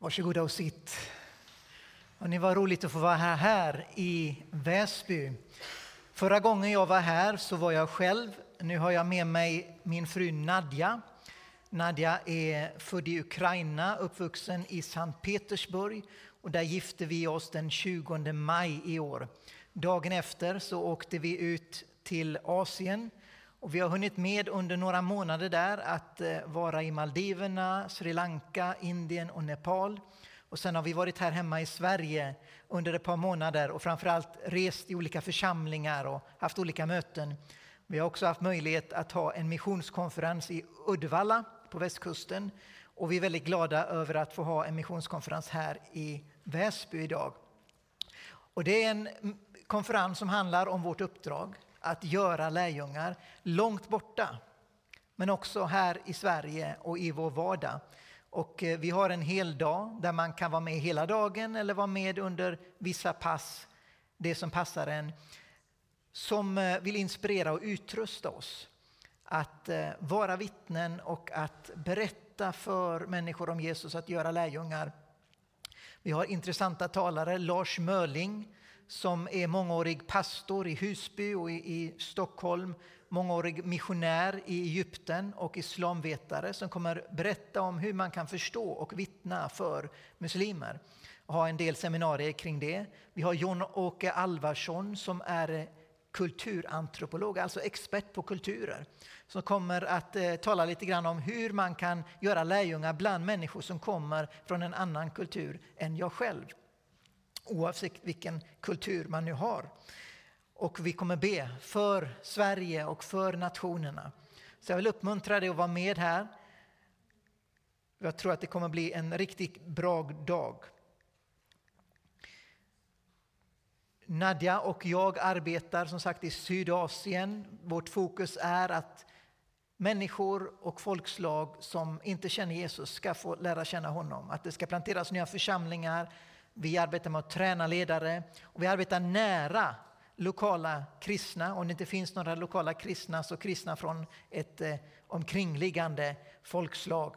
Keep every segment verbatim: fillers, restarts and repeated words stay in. Varsågoda och sitt. Och det var roligt att få vara här, här i Väsby. Förra gången jag var här så var jag själv. Nu har jag med mig min fru Nadja. Nadja är född i Ukraina, uppvuxen i Sankt Petersburg. Och där gifte vi oss den tjugonde maj i år. Dagen efter så åkte vi ut till Asien. Och vi har hunnit med under några månader där att vara i Maldiverna, Sri Lanka, Indien och Nepal. Och sen har vi varit här hemma i Sverige under ett par månader och framförallt rest i olika församlingar och haft olika möten. Vi har också haft möjlighet att ha en missionskonferens i Uddevalla på västkusten. Och vi är väldigt glada över att få ha en missionskonferens här i Väsby idag. Och det är en konferens som handlar om vårt uppdrag. Att göra lärjungar långt borta, men också här i Sverige och i vår vardag. Och vi har en hel dag där man kan vara med hela dagen eller vara med under vissa pass, det som passar en. Som vill inspirera och utrusta oss att vara vittnen och att berätta för människor om Jesus, att göra lärjungar. Vi har intressanta talare, Lars Mörling, som är mångårig pastor i Husby och i, i Stockholm. Mångårig missionär i Egypten och islamvetare som kommer berätta om hur man kan förstå och vittna för muslimer. Och ha en del seminarier kring det. Vi har Jon-Åke Alvarsson som är kulturantropolog, alltså expert på kulturer. Som kommer att eh, tala lite grann om hur man kan göra lärjungar bland människor som kommer från en annan kultur än jag själv. Oavsett vilken kultur man nu har. Och vi kommer be för Sverige och för nationerna. Så jag vill uppmuntra dig att vara med här. Jag tror att det kommer bli en riktigt bra dag. Nadja och jag arbetar som sagt i Sydasien. Vårt fokus är att människor och folkslag som inte känner Jesus ska få lära känna honom. Att det ska planteras nya församlingar. Vi arbetar med att träna ledare och vi arbetar nära lokala kristna. Om det inte finns några lokala kristna så kristna från ett eh, omkringliggande folkslag.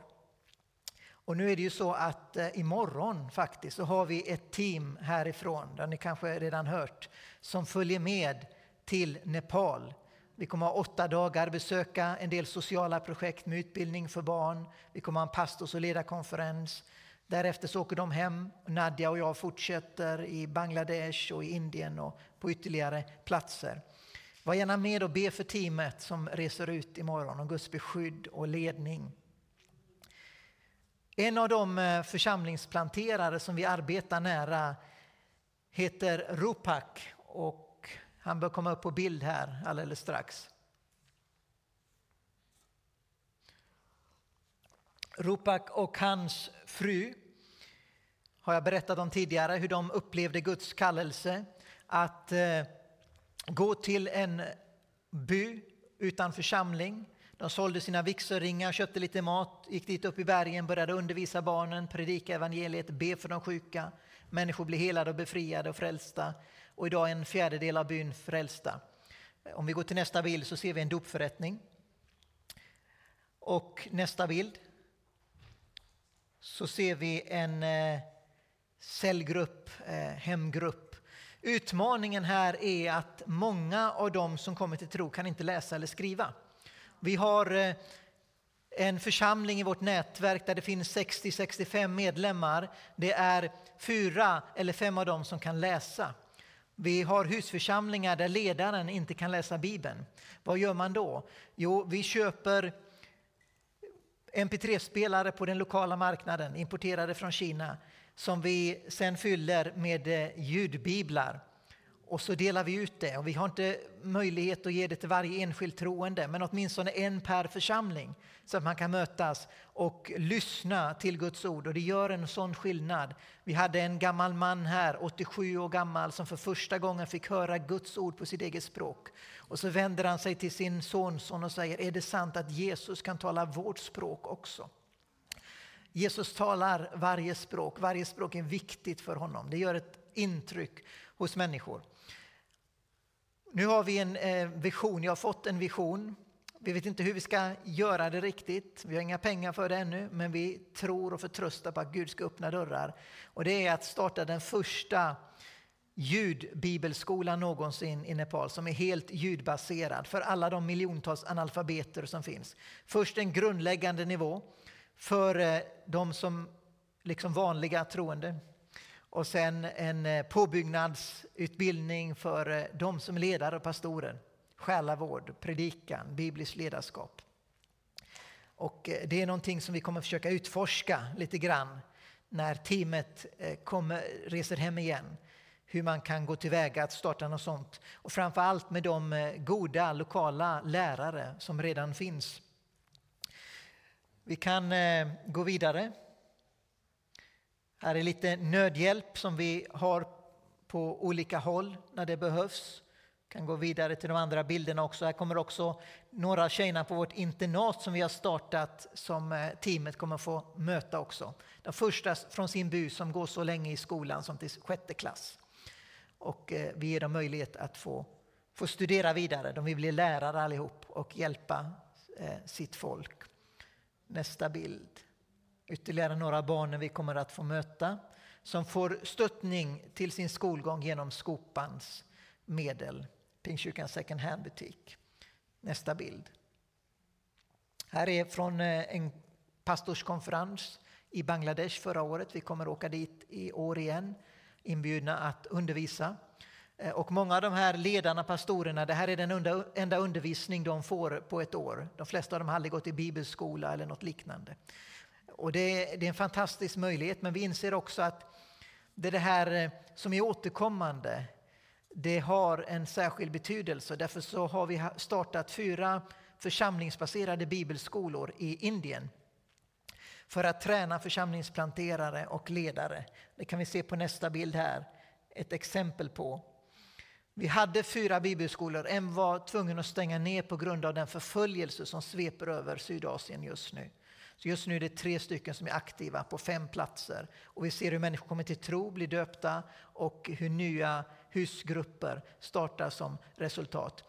Och nu är det ju så att eh, imorgon faktiskt så har vi ett team härifrån, där ni kanske redan hört, som följer med till Nepal. Vi kommer ha åtta dagar besöka en del sociala projekt med utbildning för barn. Vi kommer ha en pastors- och ledarkonferens. Därefter så åker de hem. Nadja och jag fortsätter i Bangladesh och i Indien och på ytterligare platser. Var gärna med och be för teamet som reser ut imorgon om Guds beskydd och ledning. En av de församlingsplanterare som vi arbetar nära heter Rupak och han bör komma upp på bild här alldeles strax. Rupak och hans fru har jag berättat om tidigare hur de upplevde Guds kallelse att eh, gå till en by utan församling. De sålde sina vigselringar, köpte lite mat, gick dit upp i bergen, började undervisa barnen, predika evangeliet, be för de sjuka. Människor blev helade och befriade och frälsta. Och idag är en fjärdedel av byn frälsta. Om vi går till nästa bild så ser vi en dopförrättning. Och nästa bild. Så ser vi en eh, cellgrupp, eh, hemgrupp. Utmaningen här är att många av dem som kommer till tro kan inte läsa eller skriva. Vi har eh, en församling i vårt nätverk där det finns sextio till sextiofem medlemmar. Det är fyra eller fem av dem som kan läsa. Vi har husförsamlingar där ledaren inte kan läsa Bibeln. Vad gör man då? Jo, vi köper M P tre-spelare på den lokala marknaden, importerade från Kina, som vi sen fyller med ljudbiblar. Och så delar vi ut det. Och vi har inte möjlighet att ge det till varje enskild troende, men åtminstone en per församling så att man kan mötas och lyssna till Guds ord. Och det gör en sån skillnad. Vi hade en gammal man här, åttiosju år gammal, som för första gången fick höra Guds ord på sitt eget språk. Och så vänder han sig till sin sonson och säger, är det sant att Jesus kan tala vårt språk också? Jesus talar varje språk. Varje språk är viktigt för honom. Det gör ett intryck hos människor. Nu har vi en vision. Jag har fått en vision Vi vet inte hur vi ska göra det riktigt. Vi har inga pengar för det ännu. Men vi tror och förtröstar på att Gud ska öppna dörrar. Och det är att starta den första ljudbibelskolan någonsin i Nepal. Som är helt ljudbaserad. För alla de miljontals analfabeter som finns. Först en grundläggande nivå. För de som liksom vanliga troende. Och sen en påbyggnadsutbildning för de som är ledare och pastorer. Själavård, predikan, bibliskt ledarskap. Och det är någonting som vi kommer försöka utforska lite grann när teamet kommer, reser hem igen. Hur man kan gå tillväga att starta något sånt. Och framförallt med de goda lokala lärare som redan finns. Vi kan gå vidare. Här är lite nödhjälp som vi har på olika håll när det behövs. Kan gå vidare till de andra bilderna också. Här kommer också några tjejerna på vårt internat som vi har startat. Som teamet kommer få möta också. De första från sin by som går så länge i skolan som till sjätte klass. Och vi ger dem möjlighet att få, få studera vidare. De vill bli lärare allihop och hjälpa sitt folk. Nästa bild. Ytterligare några barn vi kommer att få möta. Som får stöttning till sin skolgång genom Skopans medel. Pingstkyrkans second hand butik. Nästa bild. Här är från en pastorskonferens i Bangladesh förra året. Vi kommer åka dit i år igen. Inbjudna att undervisa. Och många av de här ledarna, pastorerna, det här är den unda, enda undervisning de får på ett år. De flesta av dem har aldrig gått i bibelskola eller något liknande. Och det är, det är en fantastisk möjlighet. Men vi inser också att det, det här som är återkommande, det har en särskild betydelse. Därför så har vi startat fyra församlingsbaserade bibelskolor i Indien. För att träna församlingsplanterare och ledare. Det kan vi se på nästa bild här. Ett exempel på. Vi hade fyra bibelskolor. En var tvungen att stänga ner på grund av den förföljelse som sveper över Sydasien just nu. Så just nu är det tre stycken som är aktiva på fem platser. Och vi ser hur människor kommer till tro, blir döpta. Och hur nya husgrupper startar som resultat.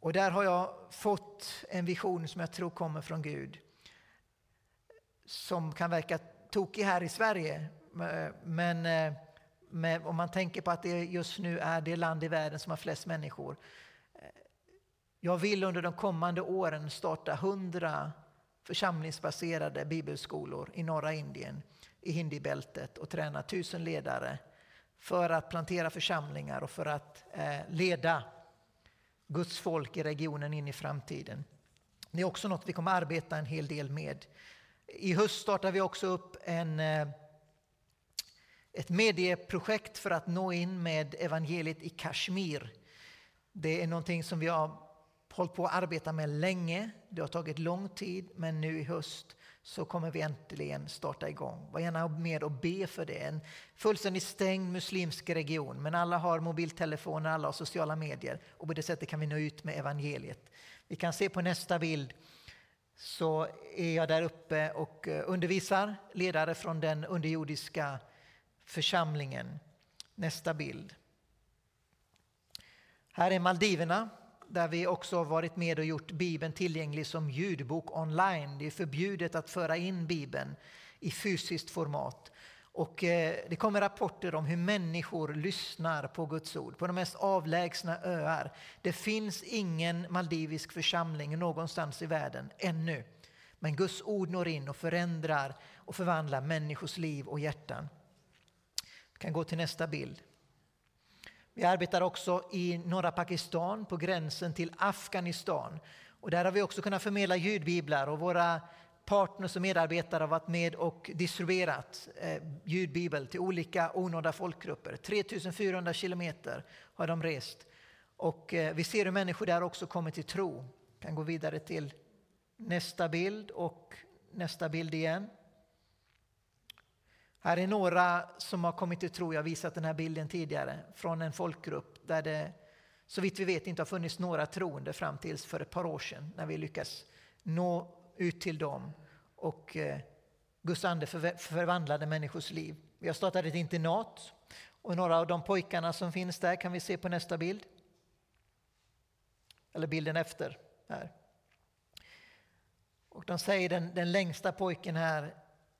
Och där har jag fått en vision som jag tror kommer från Gud. Som kan verka tokig här i Sverige. Men, men om man tänker på att det just nu är det land i världen som har flest människor. Jag vill under de kommande åren starta hundra församlingsbaserade bibelskolor i norra Indien, i Hindibältet, och träna tusen ledare för att plantera församlingar och för att eh, leda Guds folk i regionen in i framtiden. Det är också något vi kommer arbeta en hel del med. I höst startar vi också upp en, eh, ett medieprojekt för att nå in med evangeliet i Kashmir. Det är någonting som vi har hållit på att arbeta med länge. Det har tagit lång tid, men nu i höst så kommer vi äntligen starta igång. Var gärna med och be för det. En fullständigt stängd muslimsk region. Men alla har mobiltelefoner, alla har sociala medier. Och på det sättet kan vi nå ut med evangeliet. Vi kan se på nästa bild. Så är jag där uppe och undervisar ledare från den underjordiska församlingen. Nästa bild. Här är Maldiverna. Där vi också har varit med och gjort Bibeln tillgänglig som ljudbok online. Det är förbjudet att föra in Bibeln i fysiskt format. Och eh, det kommer rapporter om hur människor lyssnar på Guds ord. På de mest avlägsna öar. Det finns ingen maldivisk församling någonstans i världen ännu. Men Guds ord når in och förändrar och förvandlar människors liv och hjärtan. Vi kan gå till nästa bild. Vi arbetar också i norra Pakistan på gränsen till Afghanistan. Och där har vi också kunnat förmedla ljudbiblar. Och våra partners och medarbetare har varit med och distribuerat eh, ljudbibel till olika onådda folkgrupper. tre tusen fyrahundra kilometer har de rest. Och eh, vi ser hur människor där också kommer till tro. Kan gå vidare till nästa bild och nästa bild igen. Här är några som har kommit till tro. Jag har visat den här bilden tidigare. Från en folkgrupp där det, så vitt vi vet, inte har funnits några troende fram tills för ett par år sedan. När vi lyckas nå ut till dem. Och eh, Guds ande förv- förvandlade människors liv. Vi har startat ett internat. Och några av de pojkarna som finns där kan vi se på nästa bild. Eller bilden efter. Här. Och de säger den, den längsta pojken här,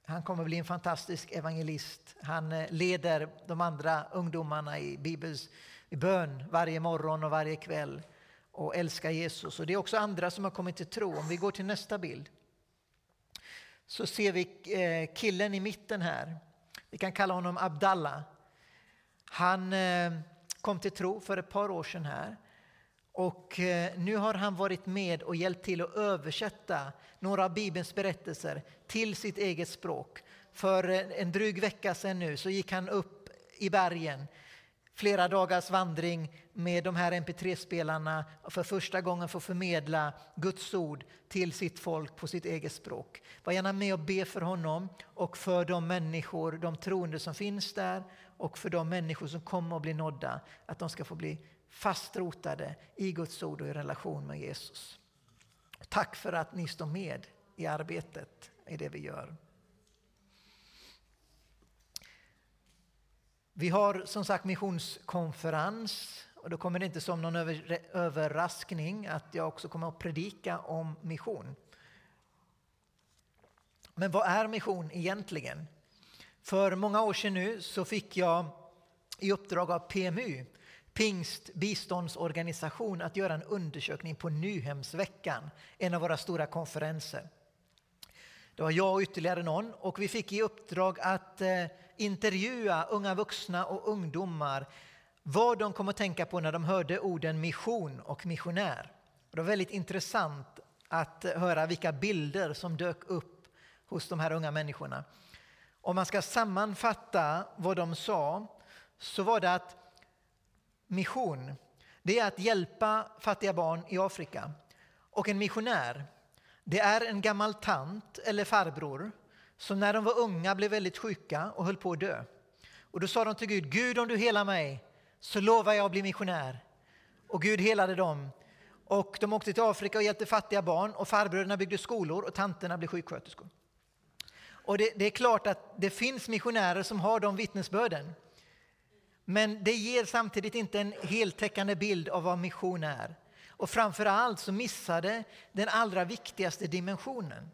han kommer bli en fantastisk evangelist. Han leder de andra ungdomarna i Bibels i bön varje morgon och varje kväll. Och älskar Jesus. Och det är också andra som har kommit till tro. Om vi går till nästa bild. Så ser vi killen i mitten här. Vi kan kalla honom Abdallah. Han kom till tro för ett par år sedan här. Och nu har han varit med och hjälpt till att översätta några av Bibelns berättelser till sitt eget språk. För en dryg vecka sedan nu så gick han upp i bergen. Flera dagars vandring med de här M P tre-spelarna för första gången får förmedla Guds ord till sitt folk på sitt eget språk. Var gärna med och be för honom och för de människor, de troende som finns där och för de människor som kommer att bli nådda. Att de ska få bli fastrotade i Guds ord och i relation med Jesus. Tack för att ni står med i arbetet i det vi gör. Vi har som sagt missionskonferens och då kommer det inte som någon över, överraskning att jag också kommer att predika om mission. Men vad är mission egentligen? För många år sedan nu så fick jag i uppdrag av P M U, Pingst biståndsorganisation, att göra en undersökning på Nyhemsveckan, en av våra stora konferenser. Det var jag och ytterligare någon och vi fick i uppdrag att eh, intervjua unga vuxna och ungdomar vad de kom att tänka på när de hörde orden mission och missionär. Det var väldigt intressant att höra vilka bilder som dök upp hos de här unga människorna. Om man ska sammanfatta vad de sa så var det att mission, det är att hjälpa fattiga barn i Afrika. Och en missionär, det är en gammal tant eller farbror som när de var unga blev väldigt sjuka och höll på att dö. Och då sa de till Gud, Gud om du helar mig så lovar jag att bli missionär. Och Gud helade dem. Och de åkte till Afrika och hjälpte fattiga barn och farbröderna byggde skolor och tanterna blev sjuksköterskor. Och det, det är klart att det finns missionärer som har de vittnesbörden. Men det ger samtidigt inte en heltäckande bild av vad mission är. Och framförallt så missade den allra viktigaste dimensionen.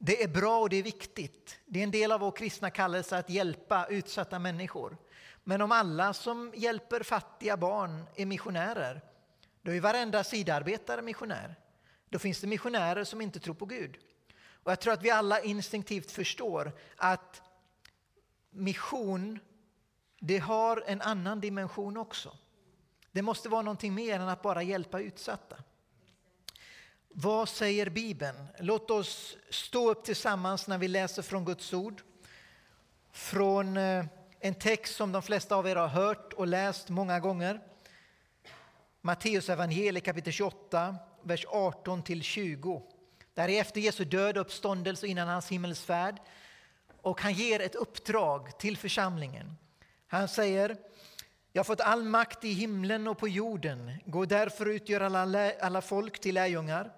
Det är bra och det är viktigt. Det är en del av vår kristna kallelse att hjälpa utsatta människor. Men om alla som hjälper fattiga barn är missionärer, då är varenda sidarbetare missionär. Då finns det missionärer som inte tror på Gud. Och jag tror att vi alla instinktivt förstår att mission, det har en annan dimension också. Det måste vara någonting mer än att bara hjälpa utsatta. Vad säger Bibeln? Låt oss stå upp tillsammans när vi läser från Guds ord. Från en text som de flesta av er har hört och läst många gånger. Matteus evangeliet kapitel tjugoåtta, vers arton till tjugo. Där är efter Jesu död och uppståndelse innan hans himmelsfärd. Och han ger ett uppdrag till församlingen. Han säger, jag har fått all makt i himlen och på jorden. Gå därför ut, gör alla, alla folk till lärjungar.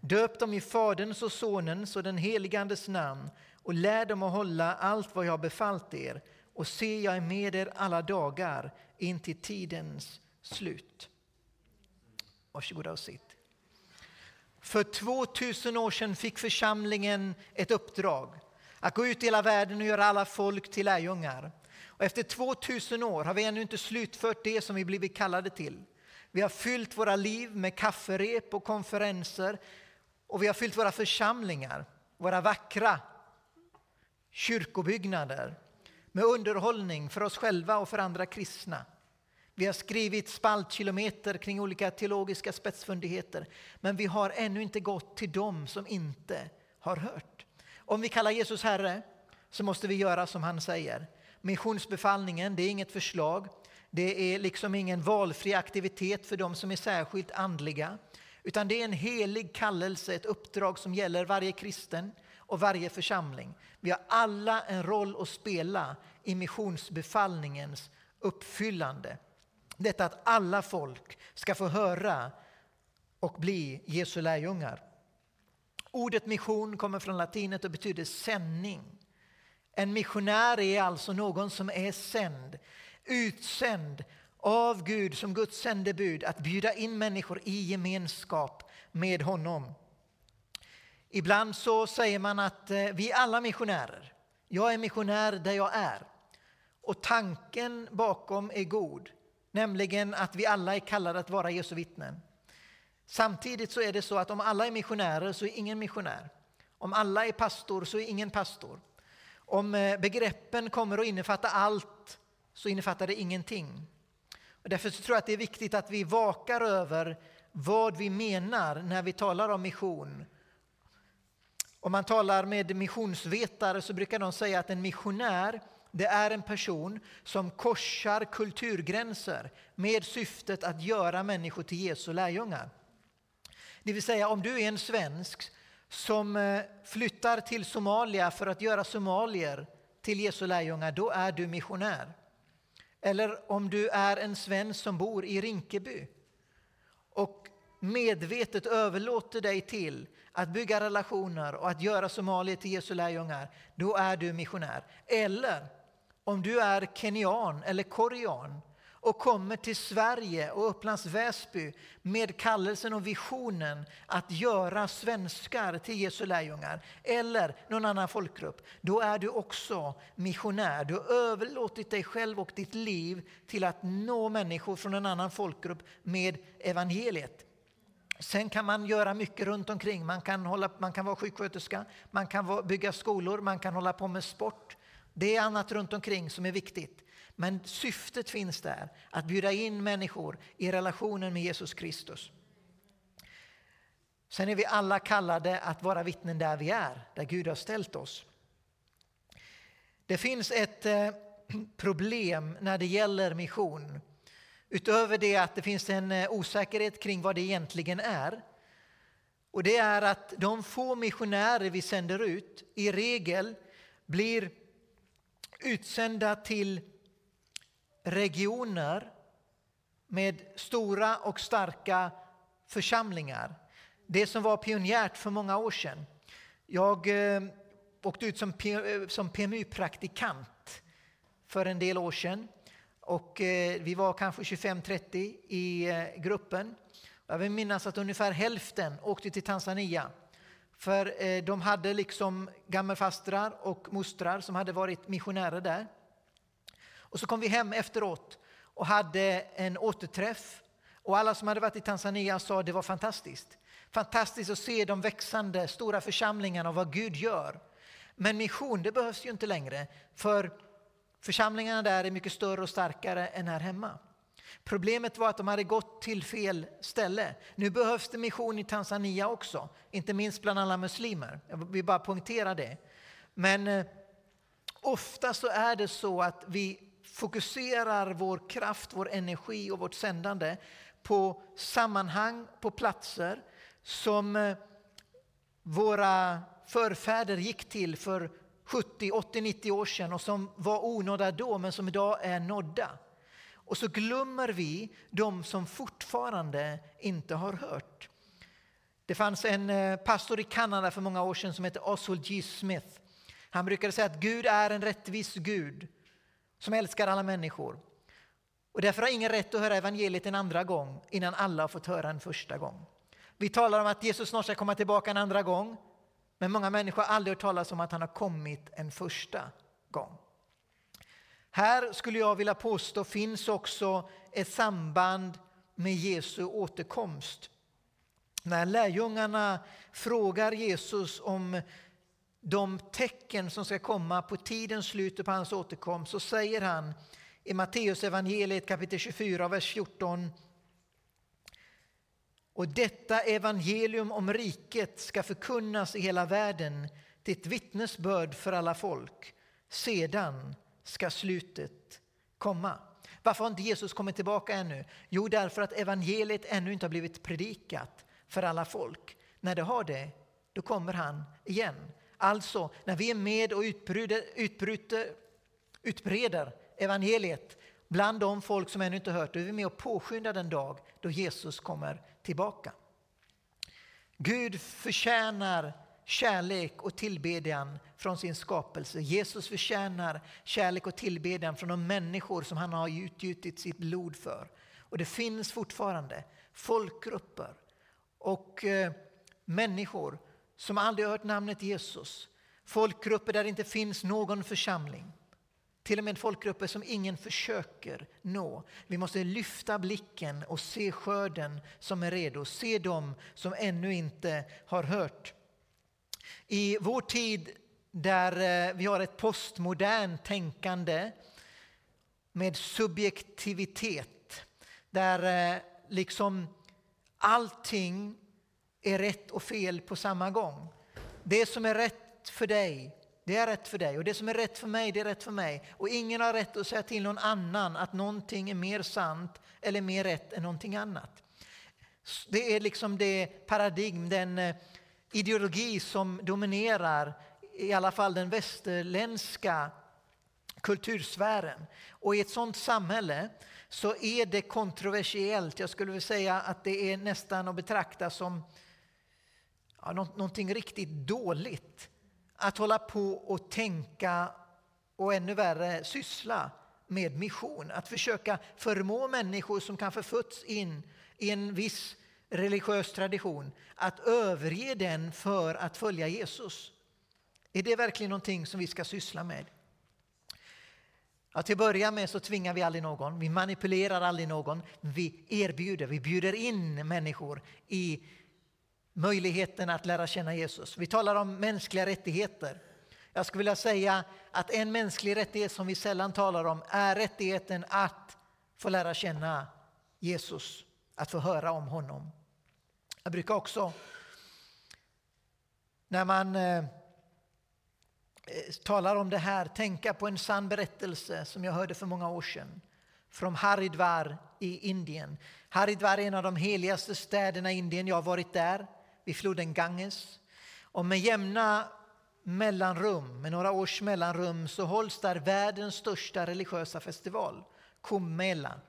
Döp dem i Faderns och Sonens och den helige Andes namn. Och lär dem att hålla allt vad jag har befallt er. Och se, jag är med er alla dagar in till tidens slut. Varsågoda och sitt. För tvåtusen år sedan fick församlingen ett uppdrag. Att gå ut i hela världen och göra alla folk till lärjungar. Och efter tvåtusen år har vi ännu inte slutfört det som vi blivit kallade till. Vi har fyllt våra liv med kafferep och konferenser. Och vi har fyllt våra församlingar, våra vackra kyrkobyggnader. Med underhållning för oss själva och för andra kristna. Vi har skrivit spaltkilometer kring olika teologiska spetsfundigheter. Men vi har ännu inte gått till dem som inte har hört. Om vi kallar Jesus Herre så måste vi göra som han säger. Missionsbefallningen, det är inget förslag. Det är liksom ingen valfri aktivitet för de som är särskilt andliga. Utan det är en helig kallelse, ett uppdrag som gäller varje kristen och varje församling. Vi har alla en roll att spela i missionsbefallningens uppfyllande. Detta att alla folk ska få höra och bli Jesu lärjungar. Ordet mission kommer från latinet och betyder sändning. En missionär är alltså någon som är sänd, utsänd av Gud som Guds sändebud att bjuda in människor i gemenskap med honom. Ibland så säger man att vi är alla missionärer. Jag är missionär där jag är. Och tanken bakom är god. Nämligen att vi alla är kallade att vara Jesu vittnen. Samtidigt så är det så att om alla är missionärer så är ingen missionär. Om alla är pastor så är ingen pastor. Om begreppen kommer att innefatta allt så innefattar det ingenting. Och därför så tror jag att det är viktigt att vi vakar över vad vi menar när vi talar om mission. Om man talar med missionsvetare så brukar de säga att en missionär, det är en person som korsar kulturgränser med syftet att göra människor till Jesu lärjungar. Det vill säga, om du är en svensk som flyttar till Somalia för att göra somalier till Jesu lärjungar, då är du missionär. Eller om du är en svensk som bor i Rinkeby och medvetet överlåter dig till att bygga relationer och att göra somalier till Jesu lärjungar, då är du missionär. Eller om du är kenyan eller korean och kommer till Sverige och Upplands Väsby med kallelsen och visionen att göra svenskar till Jesu lärjungar eller någon annan folkgrupp, då är du också missionär. Du har överlåtit dig själv och ditt liv till att nå människor från en annan folkgrupp med evangeliet. Sen kan man göra mycket runt omkring. Man kan, hålla, man kan vara sjuksköterska, man kan vara, bygga skolor, man kan hålla på med sport. Det är annat runt omkring som är viktigt. Men syftet finns där, att bjuda in människor i relationen med Jesus Kristus. Sen är vi alla kallade att vara vittnen där vi är, där Gud har ställt oss. Det finns ett problem när det gäller mission. Utöver det att det finns en osäkerhet kring vad det egentligen är. Och det är att de få missionärer vi sänder ut i regel blir utsända till regioner med stora och starka församlingar. Det som var pionjärt för många år sedan. Jag åkte ut som P M U-praktikant för en del år sedan. Och vi var kanske tjugofem trettio i gruppen. Jag vill minnas att ungefär hälften åkte till Tanzania. För de hade liksom gammelfastrar och mostrar som hade varit missionärer där. Och så kom vi hem efteråt och hade en återträff. Och alla som hade varit i Tanzania sa att det var fantastiskt. Fantastiskt att se de växande stora församlingarna och vad Gud gör. Men mission, det behövs ju inte längre, för församlingarna där är mycket större och starkare än här hemma. Problemet var att de hade gått till fel ställe. Nu behövs det mission i Tanzania också. Inte minst bland alla muslimer. Jag vill bara poängtera det. Men eh, ofta så är det så att vi fokuserar vår kraft, vår energi och vårt sändande på sammanhang, på platser som eh, våra förfäder gick till för sjuttio, åttio, nittio år sedan och som var onådda då men som idag är nådda. Och så glömmer vi de som fortfarande inte har hört. Det fanns en pastor i Kanada för många år sedan som hette Oswald G. Smith. Han brukade säga att Gud är en rättvis Gud som älskar alla människor. Och därför har ingen rätt att höra evangeliet en andra gång innan alla har fått höra en första gång. Vi talar om att Jesus snart ska komma tillbaka en andra gång. Men många människor har aldrig hört talas om att han har kommit en första gång. Här skulle jag vilja påstå finns också ett samband med Jesu återkomst. När lärjungarna frågar Jesus om de tecken som ska komma på tidens slut och på hans återkomst, så säger han i Matteus evangeliet kapitel tjugofyra vers fjorton: och detta evangelium om riket ska förkunnas i hela världen till ett vittnesbörd för alla folk. Sedan ska slutet komma. Varför har inte Jesus kommit tillbaka ännu? Jo, därför att evangeliet ännu inte har blivit predikat för alla folk. När det har det, då kommer han igen. Alltså, när vi är med och utbryder, utbryter, utbreder evangeliet bland de folk som ännu inte hört det, är vi med och påskyndar den dag då Jesus kommer tillbaka. Gud förtjänar kärlek och tillbedjan från sin skapelse. Jesus förtjänar kärlek och tillbedjan från de människor som han har utgjutit sitt blod för. Och det finns fortfarande folkgrupper och eh, människor som aldrig hört namnet Jesus. Folkgrupper där det inte finns någon församling. Till och med folkgrupper som ingen försöker nå. Vi måste lyfta blicken och se skörden som är redo. Se dem som ännu inte har hört. I vår tid där vi har ett postmodernt tänkande med subjektivitet. Där liksom allting är rätt och fel på samma gång. Det som är rätt för dig, det är rätt för dig. Och det som är rätt för mig, det är rätt för mig. Och ingen har rätt att säga till någon annan att någonting är mer sant eller mer rätt än någonting annat. Det är liksom det paradigm, den ideologi som dominerar i alla fall den västerländska kultursfären. Och i ett sådant samhälle så är det kontroversiellt. Jag skulle vilja säga att det är nästan att betrakta som ja, någonting riktigt dåligt. Att hålla på och tänka och ännu värre syssla med mission. Att försöka förmå människor som kanske fötts in i en viss religiös tradition att överge den för att följa Jesus. Är det verkligen någonting som vi ska syssla med? Ja, till att börja med så tvingar vi aldrig någon. Vi manipulerar aldrig någon. Vi erbjuder, vi bjuder in människor i möjligheten att lära känna Jesus. Vi talar om mänskliga rättigheter. Jag skulle vilja säga att en mänsklig rättighet som vi sällan talar om är rättigheten att få lära känna Jesus. Att få höra om honom. Jag brukar också, när man eh, talar om det här, tänka på en sann berättelse som jag hörde för många år sedan. Från Haridwar i Indien. Haridwar är en av de heligaste städerna i Indien. Jag har varit där. Vid floden Ganges. Och med jämna mellanrum, med några års mellanrum, så hålls där världens största religiösa festival, Kumbh Mela.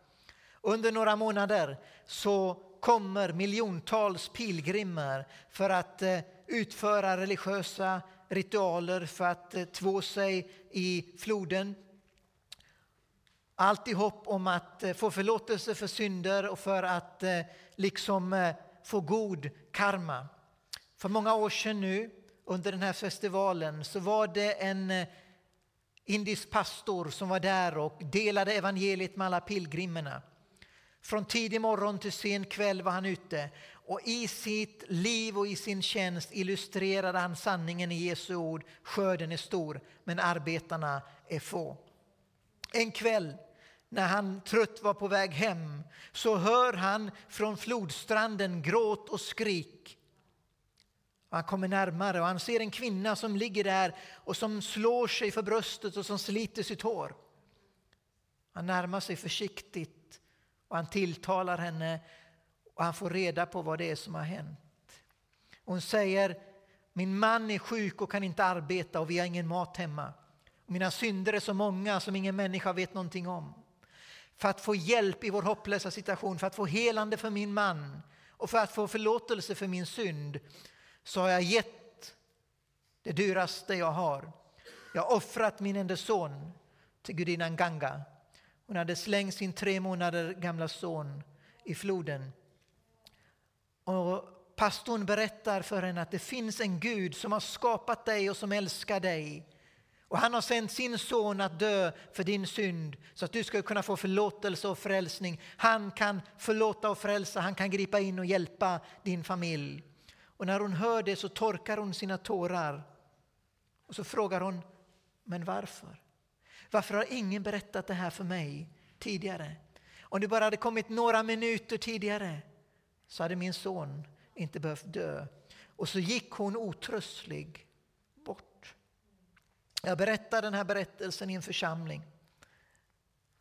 Under några månader så kommer miljontals pilgrimer för att utföra religiösa ritualer, för att två sig i floden. Allt i hopp om att få förlåtelse för synder och för att liksom få god karma. För många år sedan nu, under den här festivalen, så var det en indisk pastor som var där och delade evangeliet med alla pilgrimerna. Från tidig morgon till sen kväll var han ute. Och i sitt liv och i sin tjänst illustrerade han sanningen i Jesu ord. Skörden är stor, men arbetarna är få. En kväll, när han trött var på väg hem, så hör han från flodstranden gråt och skrik. Han kommer närmare och han ser en kvinna som ligger där och som slår sig för bröstet och som sliter sitt hår. Han närmar sig försiktigt och han tilltalar henne och han får reda på vad det är som har hänt. Hon säger, min man är sjuk och kan inte arbeta och vi har ingen mat hemma. Mina synder är så många som ingen människa vet någonting om. För att få hjälp i vår hopplösa situation, för att få helande för min man och för att få förlåtelse för min synd, så har jag gett det dyraste jag har. Jag har offrat min enda son till gudinnan Ganga. Hon hade slängt sin tre månader gamla son i floden. Och pastorn berättar för henne att det finns en Gud som har skapat dig och som älskar dig. Och han har sänt sin son att dö för din synd så att du ska kunna få förlåtelse och frälsning. Han kan förlåta och frälsa, han kan gripa in och hjälpa din familj. Och när hon hör det så torkar hon sina tårar. Och så frågar hon, men varför? Varför har ingen berättat det här för mig tidigare? Om det bara hade kommit några minuter tidigare så hade min son inte behövt dö. Och så gick hon otröstlig. Jag berättade den här berättelsen i en församling.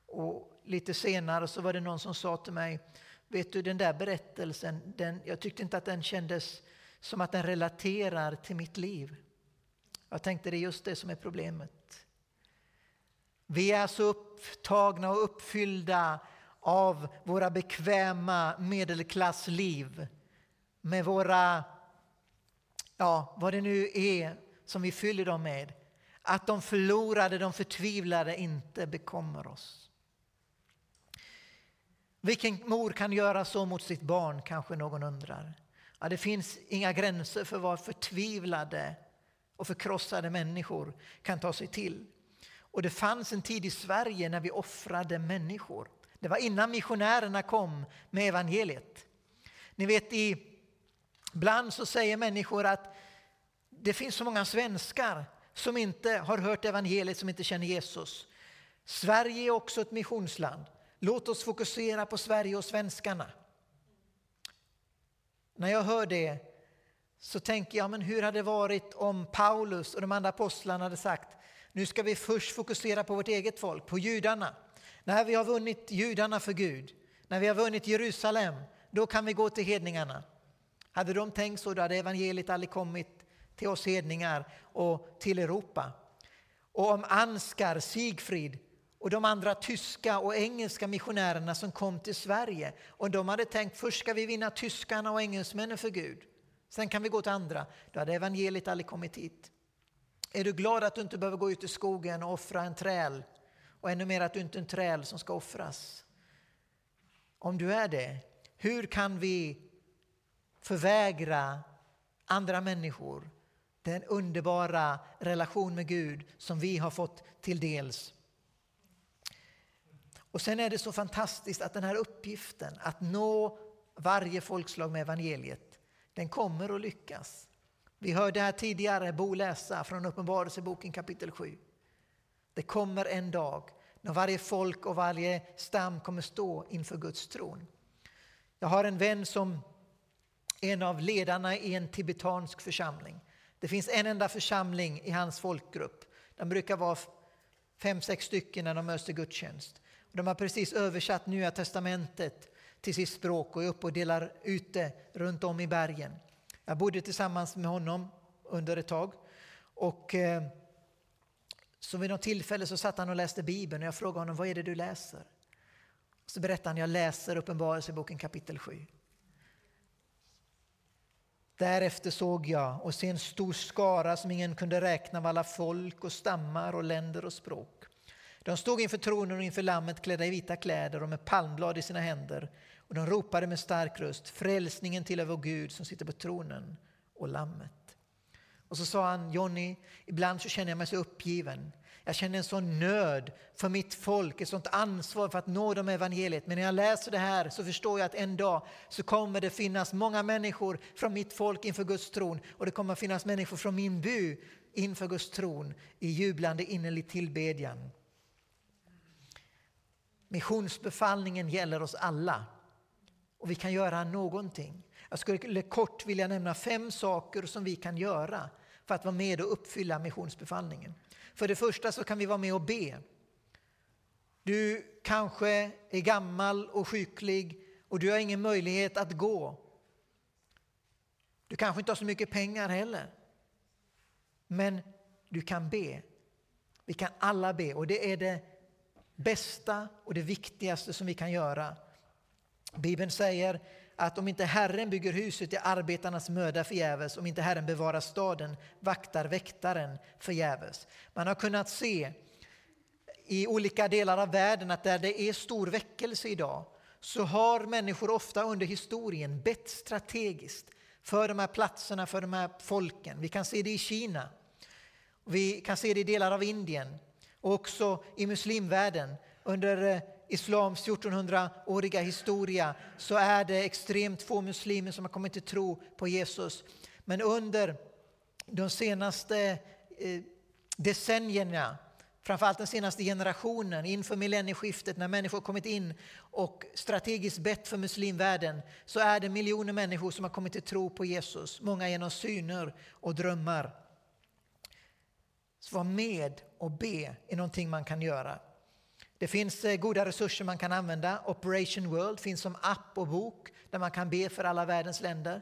Och lite senare så var det någon som sa till mig, vet du, den där berättelsen, den, jag tyckte inte att den kändes som att den relaterar till mitt liv. Jag tänkte, det är just det som är problemet. Vi är så upptagna och uppfyllda av våra bekväma medelklassliv. Med våra, ja, vad det nu är som vi fyller dem med. Att de förlorade, de förtvivlade inte bekommer oss. Vilken mor kan göra så mot sitt barn, kanske någon undrar. Ja, det finns inga gränser för vad förtvivlade och förkrossade människor kan ta sig till. Och det fanns en tid i Sverige när vi offrade människor. Det var innan missionärerna kom med evangeliet. Ni vet, ibland så säger människor att det finns så många svenskar som inte har hört evangeliet, som inte känner Jesus. Sverige är också ett missionsland. Låt oss fokusera på Sverige och svenskarna. När jag hör det så tänker jag, men hur hade det varit om Paulus och de andra apostlarna hade sagt: nu ska vi först fokusera på vårt eget folk, på judarna. När vi har vunnit judarna för Gud, när vi har vunnit Jerusalem, då kan vi gå till hedningarna. Hade de tänkt så, då hade evangeliet aldrig kommit till oss hedningar och till Europa. Och om Anskar, Sigfrid och de andra tyska och engelska missionärerna som kom till Sverige, och de hade tänkt, först ska vi vinna tyskarna och engelsmännen för Gud, sen kan vi gå till andra, då hade evangeliet aldrig kommit hit. Är du glad att du inte behöver gå ut i skogen och offra en träl? Och ännu mer att du inte är en träl som ska offras. Om du är det, hur kan vi förvägra andra människor den underbara relation med Gud som vi har fått till dels? Och sen är det så fantastiskt att den här uppgiften att nå varje folkslag med evangeliet, den kommer att lyckas. Vi hörde här tidigare Bo läsa från Uppenbarelseboken kapitel sju. Det kommer en dag när varje folk och varje stam kommer stå inför Guds tron. Jag har en vän som är en av ledarna i en tibetansk församling. Det finns en enda församling i hans folkgrupp. De brukar vara fem, sex stycken när de möter gudstjänst. De har precis översatt Nya testamentet till sitt språk och är uppe och delar ut det runt om i bergen. Jag bodde tillsammans med honom under ett tag, och eh, så vid något tillfälle så satt han och läste Bibeln, och jag frågade honom, vad är det du läser? Så berättade han, jag läser Uppenbarelseboken kapitel sju. Därefter såg jag och se en stor skara som ingen kunde räkna, av alla folk och stammar och länder och språk. De stod inför tronen och inför lammet, klädda i vita kläder och med palmblad i sina händer, och de ropade med stark röst: frälsningen till över Gud som sitter på tronen och lammet. Och så sa han, Johnny, ibland så känner jag mig så uppgiven. Jag känner en sån nöd för mitt folk, ett sånt ansvar för att nå dem med evangeliet. Men när jag läser det här så förstår jag att en dag så kommer det finnas många människor från mitt folk inför Guds tron, och det kommer finnas människor från min by inför Guds tron i jublande innerlig tillbedjan. Missionsbefallningen gäller oss alla, och vi kan göra någonting. Jag skulle kort vilja nämna fem saker som vi kan göra för att vara med och uppfylla missionsbefallningen. För det första så kan vi vara med och be. Du kanske är gammal och sjuklig och du har ingen möjlighet att gå. Du kanske inte har så mycket pengar heller. Men du kan be. Vi kan alla be, och det är det bästa och det viktigaste som vi kan göra. Bibeln säger att om inte Herren bygger huset är arbetarnas möda förgäves. Om inte Herren bevarar staden vaktar väktaren förgäves. Man har kunnat se i olika delar av världen att där det är stor väckelse idag, så har människor ofta under historien bett strategiskt för de här platserna, för de här folken. Vi kan se det i Kina. Vi kan se det i delar av Indien. Och också i muslimvärlden under islams fjortonhundraåriga historia så är det extremt få muslimer som har kommit till tro på Jesus. Men under de senaste decennierna, framförallt den senaste generationen inför millennieskiftet, när människor kommit in och strategiskt bett för muslimvärlden, så är det miljoner människor som har kommit till tro på Jesus. Många genom syner och drömmar. Så var med och be är någonting man kan göra. Det finns goda resurser man kan använda. Operation World finns som app och bok där man kan be för alla världens länder.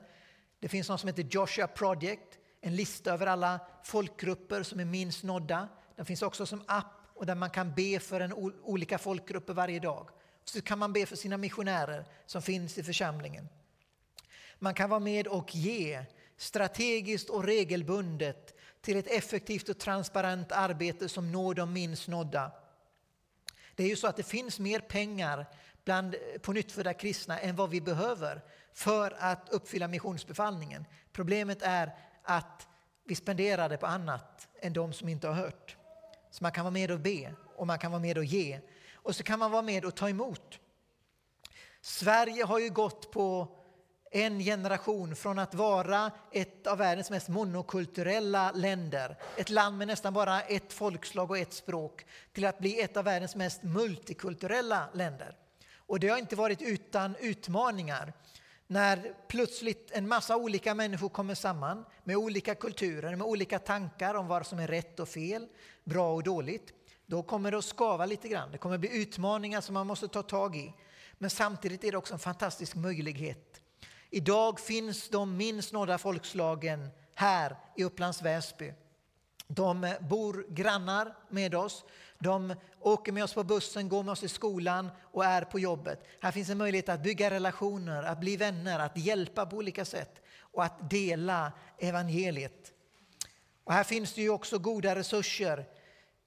Det finns något som heter Joshua Project, en lista över alla folkgrupper som är minst nådda. Den finns också som app, och där man kan be för en olika folkgrupper varje dag. Så kan man be för sina missionärer som finns i församlingen. Man kan vara med och ge strategiskt och regelbundet till ett effektivt och transparent arbete som når de minst nådda. Det är ju så att det finns mer pengar bland på nytt födda kristna än vad vi behöver för att uppfylla missionsbefallningen. Problemet är att vi spenderar det på annat än de som inte har hört. Så man kan vara med och be och man kan vara med och ge. Och så kan man vara med och ta emot. Sverige har ju gått på en generation från att vara ett av världens mest monokulturella länder, ett land med nästan bara ett folkslag och ett språk, till att bli ett av världens mest multikulturella länder. Och det har inte varit utan utmaningar. När plötsligt en massa olika människor kommer samman med olika kulturer, med olika tankar om vad som är rätt och fel, bra och dåligt, då kommer det att skava lite grann. Det kommer bli utmaningar som man måste ta tag i. Men samtidigt är det också en fantastisk möjlighet. Idag finns de minst nådda folkslagen här i Upplands Väsby. De bor grannar med oss. De åker med oss på bussen, går med oss i skolan och är på jobbet. Här finns en möjlighet att bygga relationer, att bli vänner, att hjälpa på olika sätt och att dela evangeliet. Och här finns det ju också goda resurser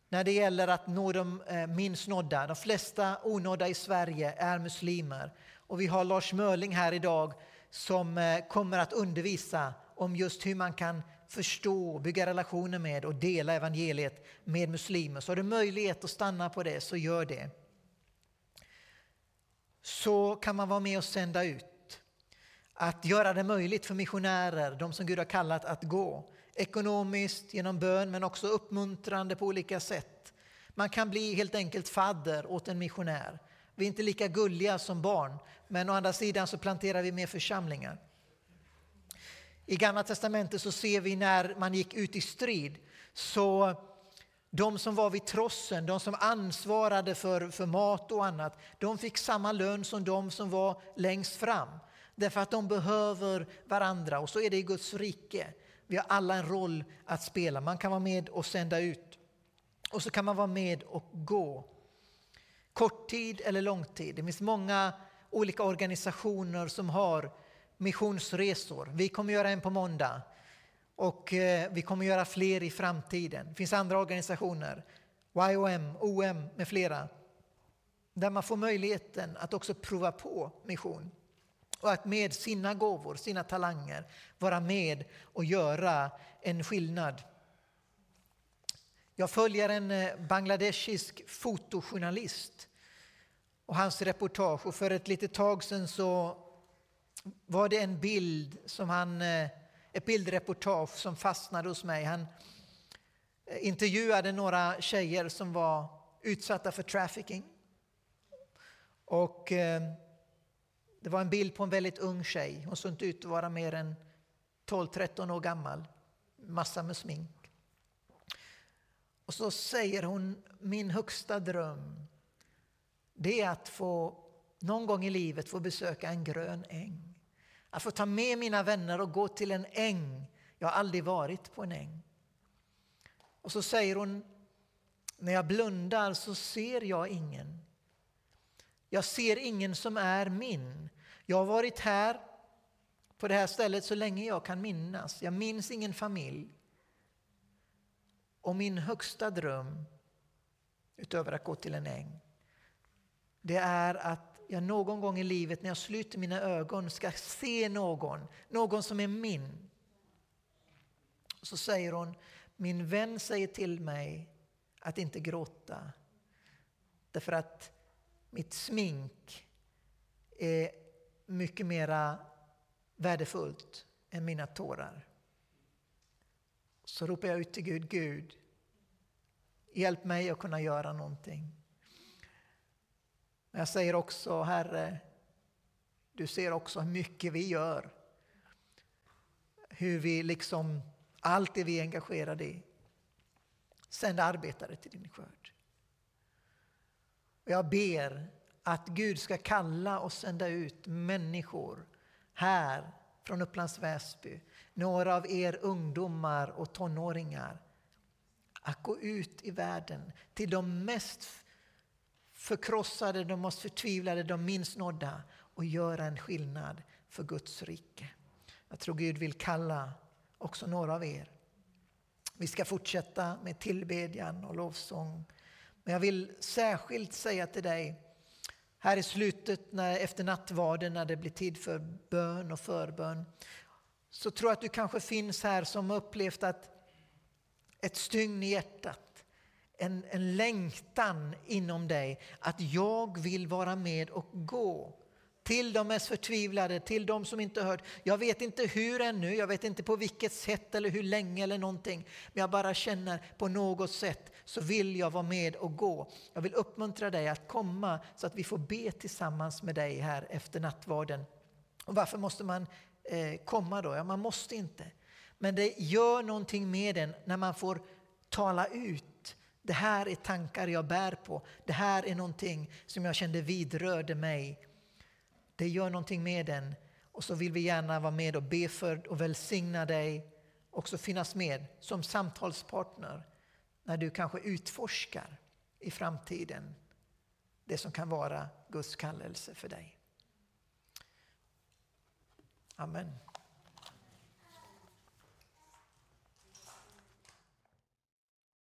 när det gäller att nå de minst nådda. De flesta onådda i Sverige är muslimer. Och vi har Lars Mörling här idag som kommer att undervisa om just hur man kan förstå, bygga relationer med och dela evangeliet med muslimer. Så har du möjlighet att stanna på det, så gör det. Så kan man vara med och sända ut. Att göra det möjligt för missionärer, de som Gud har kallat att gå. Ekonomiskt, genom bön, men också uppmuntrande på olika sätt. Man kan bli helt enkelt fadder åt en missionär. Vi är inte lika gulliga som barn, men å andra sidan så planterar vi mer församlingar. I Gamla testamentet så ser vi när man gick ut i strid, så de som var vid trossen, de som ansvarade för, för mat och annat, de fick samma lön som de som var längst fram. Därför att de behöver varandra, och så är det i Guds rike. Vi har alla en roll att spela. Man kan vara med och sända ut. Och så kan man vara med och gå. Kort tid eller lång tid. Det finns många olika organisationer som har missionsresor. Vi kommer göra en på måndag. Och vi kommer göra fler i framtiden. Det finns andra organisationer. Y O M, O M med flera. Där man får möjligheten att också prova på mission. Och att med sina gåvor, sina talanger, vara med och göra en skillnad. Jag följer en bangladeshisk fotojournalist och hans reportage. Och för ett litet tag sedan så var det en bild som han, ett bildreportage som fastnade hos mig. Han intervjuade några tjejer som var utsatta för trafficking. Och det var en bild på en väldigt ung tjej. Hon såg inte ut att vara mer än tolv tretton år gammal. Massa med smink. Och så säger hon, min högsta dröm, det är att få någon gång i livet få besöka en grön äng. Att få ta med mina vänner och gå till en äng. Jag har aldrig varit på en äng. Och så säger hon, när jag blundar så ser jag ingen. Jag ser ingen som är min. Jag har varit här på det här stället så länge jag kan minnas. Jag minns ingen familj. Och min högsta dröm, utöver att gå till en äng, det är att jag någon gång i livet när jag sluter mina ögon ska se någon. Någon som är min. Så säger hon, min vän säger till mig att inte gråta. Därför att mitt smink är mycket mer värdefullt än mina tårar. Så ropar jag ut till Gud, Gud, hjälp mig att kunna göra någonting. Men jag säger också, Herre, du ser också hur mycket vi gör. Hur vi liksom, allt det vi är engagerade i, sända arbetare till din skörd. Och jag ber att Gud ska kalla och sända ut människor här från Upplands Väsby. Några av er ungdomar och tonåringar. Att gå ut i världen till de mest förkrossade, de mest förtvivlade, de minst nådda. Och göra en skillnad för Guds rike. Jag tror Gud vill kalla också några av er. Vi ska fortsätta med tillbedjan och lovsång. Men jag vill särskilt säga till dig här i slutet, när, efter nattvarden, när det blir tid för bön och förbön, så tror jag att du kanske finns här som upplevt att ett stygn i hjärtat, en, en längtan inom dig att jag vill vara med och gå till de mest förtvivlade, till de som inte hört. Jag vet inte hur ännu, jag vet inte på vilket sätt eller hur länge eller någonting. Men jag bara känner på något sätt så vill jag vara med och gå. Jag vill uppmuntra dig att komma så att vi får be tillsammans med dig här efter nattvarden. Och varför måste man eh, komma då? Ja, man måste inte. Men det gör någonting med den när man får tala ut. Det här är tankar jag bär på. Det här är någonting som jag kände vidrörde mig. Det gör någonting med den. Och så vill vi gärna vara med och be för och välsigna dig. Och så finnas med som samtalspartner. När du kanske utforskar i framtiden det som kan vara Guds kallelse för dig. Amen.